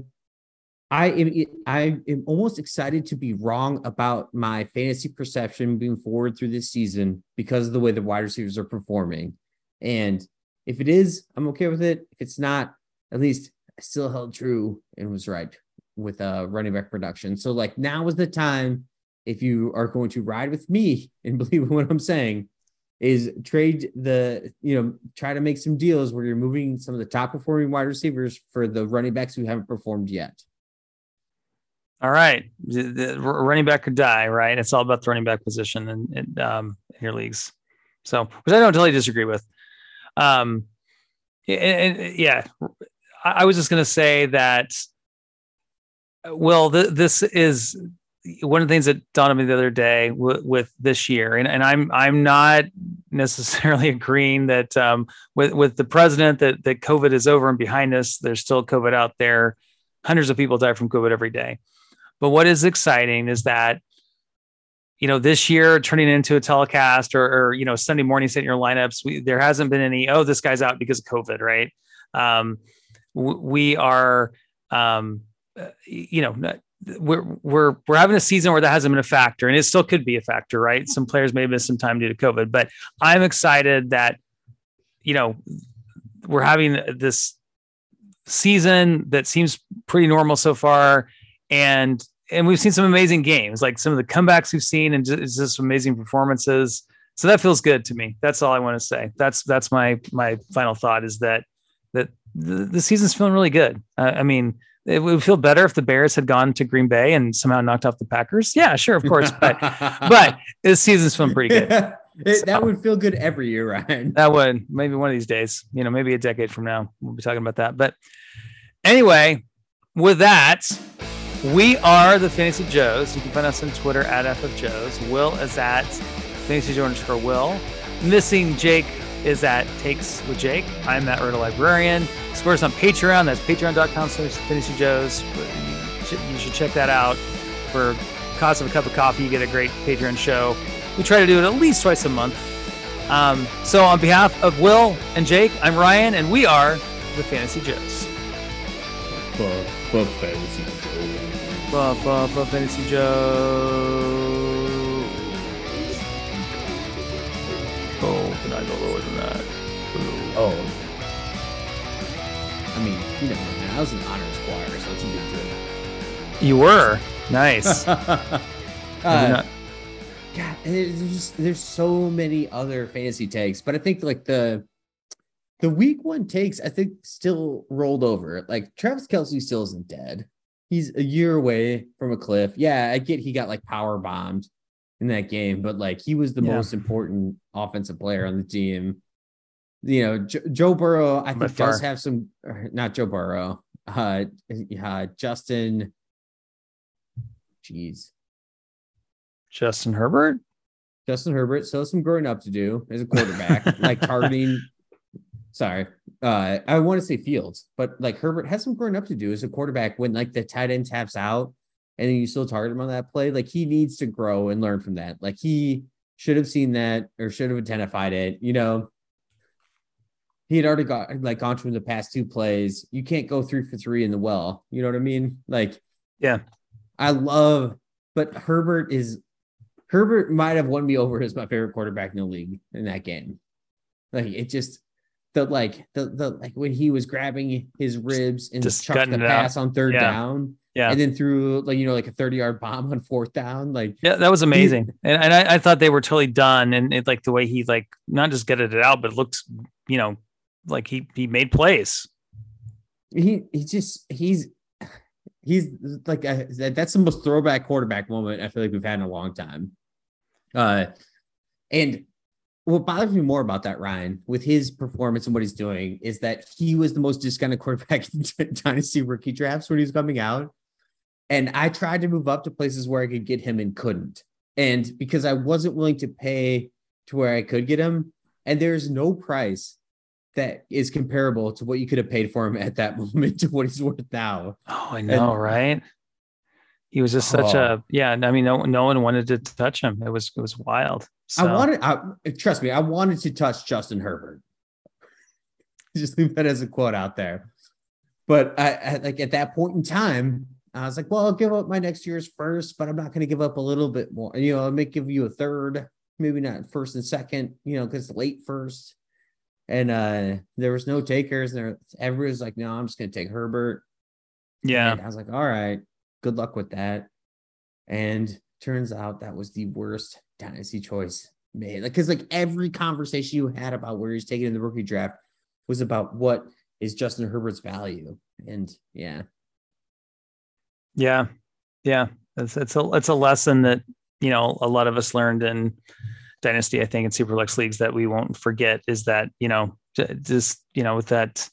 I am, I am almost excited to be wrong about my fantasy perception moving forward through this season because of the way the wide receivers are performing. And if it is, I'm okay with it. If it's not, at least I still held true and was right with uh running back production. So like now is the time, if you are going to ride with me and believe in what I'm saying, is trade the, you know, try to make some deals where you're moving some of the top performing wide receivers for the running backs who haven't performed yet. All right. The, the running back could die, right? It's all about the running back position and, and um, in your leagues. So, which I don't totally disagree with. Um, and, and yeah, I, I was just going to say that, Well, th- this is one of the things that dawned on me the other day w- with this year, and, and I'm I'm not necessarily agreeing that um, with with the president that that COVID is over and behind us. There's still COVID out there. Hundreds of people die from COVID every day. But what is exciting is that you know, this year turning into a telecast or, or you know, Sunday morning sitting in your lineups, we, there hasn't been any, oh, this guy's out because of COVID, right? Um, w- we are, um, uh, you know, not, we're, we're, we're having a season where that hasn't been a factor, and it still could be a factor, right? Some players may have missed some time due to COVID, but I'm excited that, you know, we're having this season that seems pretty normal so far. And, and we've seen some amazing games, like some of the comebacks we've seen and just, just amazing performances. So that feels good to me. That's all I want to say. That's, that's my, my final thought is that, that the, the season's feeling really good. Uh, I mean, it would feel better if the Bears had gone to Green Bay and somehow knocked off the Packers. Yeah, sure, of course. But but this season's been pretty good. Yeah, it, so, that would feel good every year, Ryan. That would. Maybe one of these days, you know, maybe a decade from now, we'll be talking about that. But anyway, with that, we are the Fantasy Joes. You can find us on Twitter at F F Joes. Will is at Fantasy Joe underscore Will. Missing Jake is at Takes with Jake. I'm at Roto Librarian. Support us on Patreon. That's patreon.com slash Fantasy Joes. You should check that out. For cost of a cup of coffee, you get a great Patreon show. We try to do it at least twice a month. Um, so on behalf of Will and Jake, I'm Ryan, and we are the Fantasy Joes. Club, club Fantasy Joes. Club, club, club Fantasy Joes. Oh, can I go lower than that? Ooh. Oh. I mean, you know, I was an honors choir, so it's a big deal. You were? Nice. uh, not- God, there's, just, there's so many other fantasy takes, but I think, like, the the week one takes, I think, still rolled over. Like, Travis Kelce still isn't dead. He's a year away from a cliff. Yeah, I get he got, like, power bombed in that game, but like he was the yeah. most important offensive player on the team. You know, jo- Joe Burrow, I think does have some, not Joe Burrow, uh, uh, Justin, geez. Justin Herbert? Justin Herbert. So some growing up to do as a quarterback, like targeting, sorry. Uh, I want to say Fields, but like Herbert has some growing up to do as a quarterback when like the tight end taps out and then you still target him on that play. Like he needs to grow and learn from that. Like he should have seen that or should have identified it. You know, he had already got like gone through the past two plays. You can't go three for three in the well. You know what I mean? Like, yeah, I love, but Herbert is Herbert might have won me over as my favorite quarterback in the league in that game. Like it just the like the the like when he was grabbing his ribs and just chucked the pass out on third yeah. down. Yeah. And then threw like, you know, like a thirty yard bomb on fourth down. Like, yeah, that was amazing. and and I, I thought they were totally done. And it, like the way he like not just gutted it out, but it looked, you know, like he, he made plays. He, he just, he's, he's like, a, that's the most throwback quarterback moment I feel like we've had in a long time. Uh, and what bothers me more about that, Ryan, with his performance and what he's doing is that he was the most discounted quarterback in dynasty rookie drafts when he was coming out. And I tried to move up to places where I could get him and couldn't. And because I wasn't willing to pay to where I could get him. And there's no price that is comparable to what you could have paid for him at that moment to what he's worth now. Oh, I know. And, right. He was just such oh. a, yeah. I mean, no, no one wanted to touch him. It was, it was wild. So. I wanted, I, trust me, I wanted to touch Justin Herbert. Just leave that as a quote out there. But I, I like at that point in time, I was like, well, I'll give up my next year's first, but I'm not going to give up a little bit more. You know, I may give you a third, maybe not first and second, you know, because late first. And uh, there was no takers. And there, everyone's like, no, I'm just going to take Herbert. Yeah. And I was like, all right, good luck with that. And turns out that was the worst dynasty choice made. Like, because like every conversation you had about where he's taken in the rookie draft was about what is Justin Herbert's value. And yeah. Yeah. Yeah. It's, it's a, it's a lesson that, you know, a lot of us learned in dynasty, I think, in Superflex leagues that we won't forget is that, you know, just, you know, with that,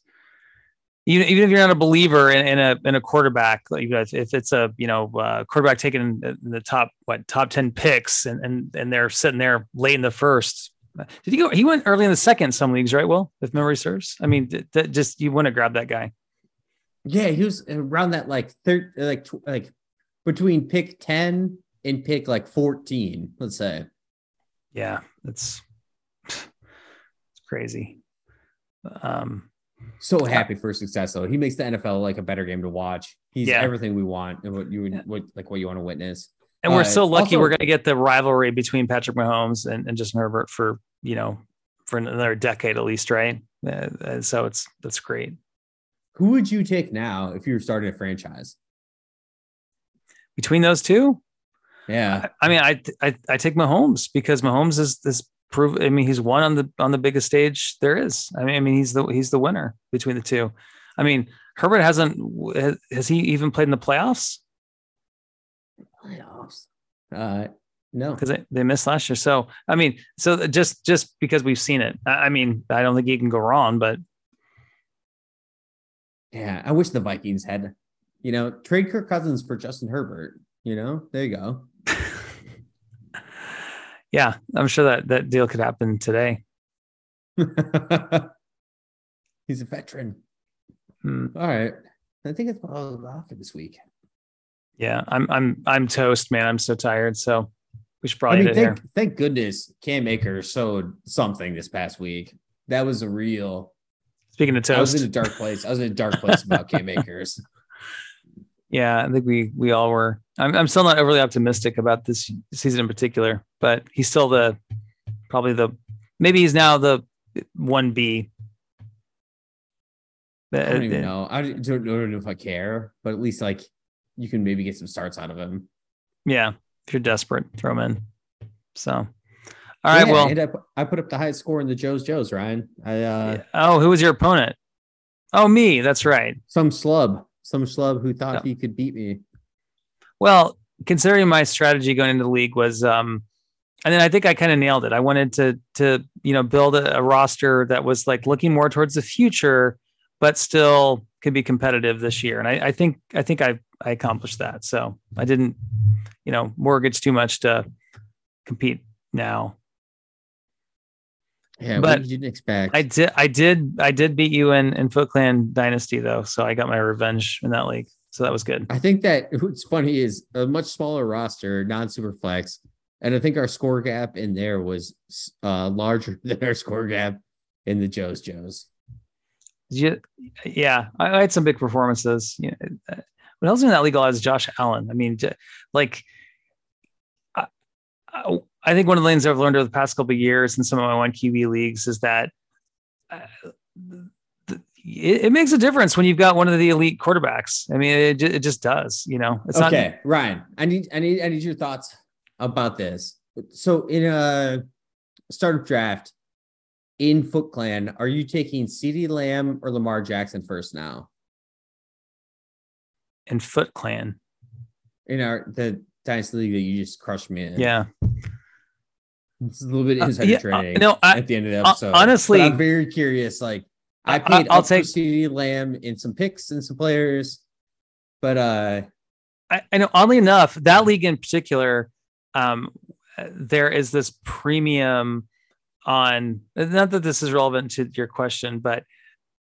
even, even if you're not a believer in, in a, in a quarterback, like if it's a, you know, uh, quarterback taken in the top, what, top ten picks and, and, and they're sitting there late in the first, did he go, he went early in the second, some leagues, right? Well, if memory serves, I mean, that, that just, you want to grab that guy. Yeah, he was around that like third, like, like between pick ten and pick like fourteen, let's say. Yeah, that's it's crazy. Um, so happy for success though. He makes the N F L like a better game to watch. He's yeah. everything we want and what you would yeah. what, like what you want to witness. And we're uh, so lucky also, we're going to get the rivalry between Patrick Mahomes and, and Justin Herbert for, you know, for another decade at least, right? Uh, so it's that's great. Who would you take now if you were starting a franchise? Between those two? Yeah. I, I mean, I, I I take Mahomes because Mahomes is this prove. I mean, he's won on the on the biggest stage there is. I mean, I mean he's the he's the winner between the two. I mean, Herbert hasn't has he even played in the playoffs? Playoffs. Uh, no, because they, they missed last year. So, I mean, so just, just because we've seen it, I, I mean, I don't think he can go wrong, but. Yeah. I wish the Vikings had, you know, trade Kirk Cousins for Justin Herbert, you know, there you go. Yeah. I'm sure that that deal could happen today. He's a veteran. Hmm. All right. I think it's all about for this week. Yeah, I'm I'm I'm toast, man. I'm so tired. So we should probably I mean, end it thank, here. Thank goodness Cam Akers showed something this past week. That was a real. Speaking of toast, I was in a dark place. I was in a dark place about Cam Akers. Yeah, I think we we all were. I'm I'm still not overly optimistic about this season in particular, but he's still the probably the maybe he's now the one B. I don't even know. I don't, I don't know if I care, but at least like. You can maybe get some starts out of him. Yeah. If you're desperate, throw him in. So, all yeah, right. Well, and I, I put up the highest score in the Joe's Joe's, Ryan. I, uh, oh, who was your opponent? Oh, me. That's right. Some schlub, some schlub who thought no. he could beat me. Well, considering my strategy going into the league was, um, and then I think I kind of nailed it. I wanted to, to, you know, build a, a roster that was like looking more towards the future, but still could be competitive this year. And I, I think, I think I, I accomplished that. So I didn't, you know, mortgage too much to compete now. Yeah. But what you didn't expect. I did, I did, I did beat you in, in Foot Clan Dynasty though. So I got my revenge in that league. So that was good. I think that what's funny is a much smaller roster, non-super flex. And I think our score gap in there was uh, larger than our score gap in the Joe's Joe's. You, yeah. I, I had some big performances. You know, what else in that league is Josh Allen? I mean, like, I, I think one of the things I've learned over the past couple of years in some of my one Q B leagues is that uh, it, it makes a difference when you've got one of the elite quarterbacks. I mean, it, it just does, you know. It's okay, not... Ryan, I need, I need, I need your thoughts about this. So in a startup draft in Foot Clan, are you taking CeeDee Lamb or Lamar Jackson first now? And Foot Clan in our the dynasty league that you just crushed me in. Yeah, it's a little bit insider uh, yeah, trading. Uh, no, I, at the end of the episode, uh, honestly, but I'm very curious. Like, I paid I, I'll up take CeeDee Lamb in some picks and some players, but uh, I, I know oddly enough that league in particular, um, there is this premium on. Not that this is relevant to your question, but.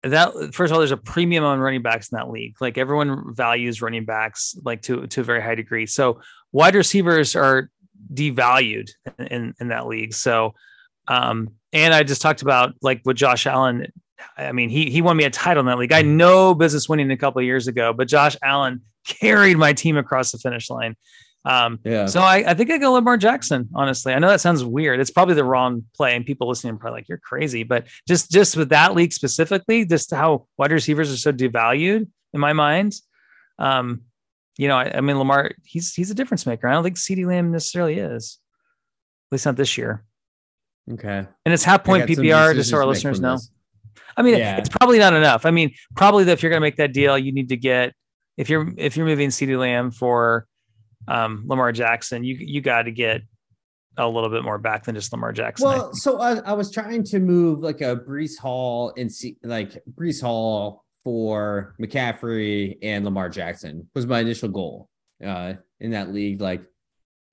That first of all, there's a premium on running backs in that league. Like everyone values running backs, like to, to a very high degree. So wide receivers are devalued in, in that league. So, um, and I just talked about like with Josh Allen. I mean, he, he won me a title in that league. I know business winning a couple of years ago, but Josh Allen carried my team across the finish line. Um, yeah. so I, I think I go Lamar Jackson, honestly. I know that sounds weird. It's probably the wrong play and people listening are probably like, you're crazy, but just, just with that league specifically, just how wide receivers are so devalued in my mind. Um, you know, I, I mean, Lamar, he's, he's a difference maker. I don't think CeeDee Lamb necessarily is, at least not this year. Okay. And it's half point P P R just so our listeners know. This. I mean, yeah. It's probably not enough. I mean, probably that if you're going to make that deal, you need to get, if you're, if you're moving CeeDee Lamb for, Um, Lamar Jackson, you you got to get a little bit more back than just Lamar Jackson. Well, I so I, I was trying to move like a Breece Hall and see like Breece Hall for McCaffrey and Lamar Jackson was my initial goal uh, in that league. Like,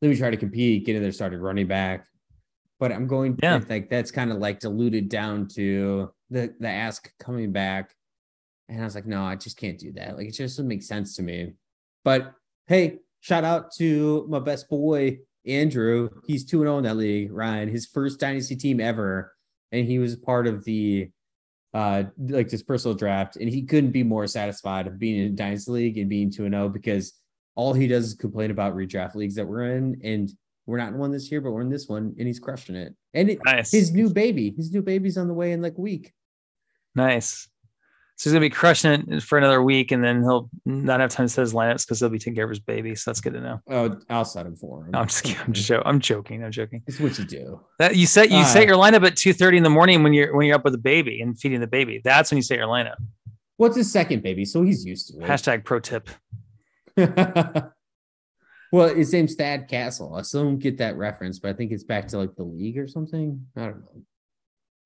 let me try to compete, get in there, started running back. But I'm going yeah. to like that's kind of like diluted down to the the ask coming back, and I was like, no, I just can't do that. Like, it just doesn't make sense to me. But hey. Shout out to my best boy, Andrew. He's two and oh in that league, Ryan. His first dynasty team ever. And he was part of the, uh, like this personal draft. And he couldn't be more satisfied of being in a dynasty league and being two and oh, because all he does is complain about redraft leagues that we're in. And we're not in one this year, but we're in this one. And he's crushing it. And it, nice. his new baby, his new baby's on the way in like a week. Nice. So he's going to be crushing it for another week, and then he'll not have time to set his lineups because he'll be taking care of his baby. So that's good to know. Oh, I'll set him for him. No, I'm just kidding. I'm just joking. I'm joking. I'm joking. It's what you do. That you set you uh, set your lineup at two thirty in the morning when you're when you're up with the baby and feeding the baby. That's when you set your lineup. What's his second baby? So he's used to it. Hashtag pro tip. Well, his name's Thad Castle. I still don't get that reference, but I think it's back to like the league or something. I don't know.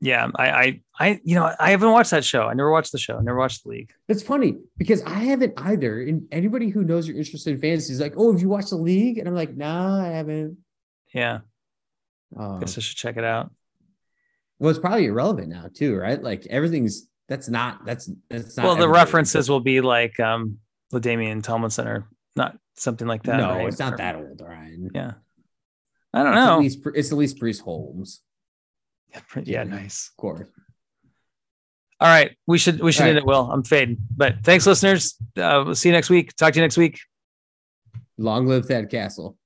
Yeah, I, I, I, you know, I haven't watched that show. I never watched the show. I never watched the league. It's funny because I haven't either. And anybody who knows you're interested in fantasy is like, "Oh, have you watched the league?" And I'm like, "Nah, I haven't." Yeah, um, guess I should check it out. Well, it's probably irrelevant now too, right? Like everything's that's not that's that's not. Well, the references will be like um, LaDainian Tomlinson or not something like that. No, right? It's not or, that old, Ryan. Yeah, I don't it's know. At least, it's at least Breece Holmes. Yeah, yeah, nice. Of course. All right. We should we should All end right. it, Will. I'm fading. But thanks, listeners. Uh, we'll see you next week. Talk to you next week. Long live Thad Castle.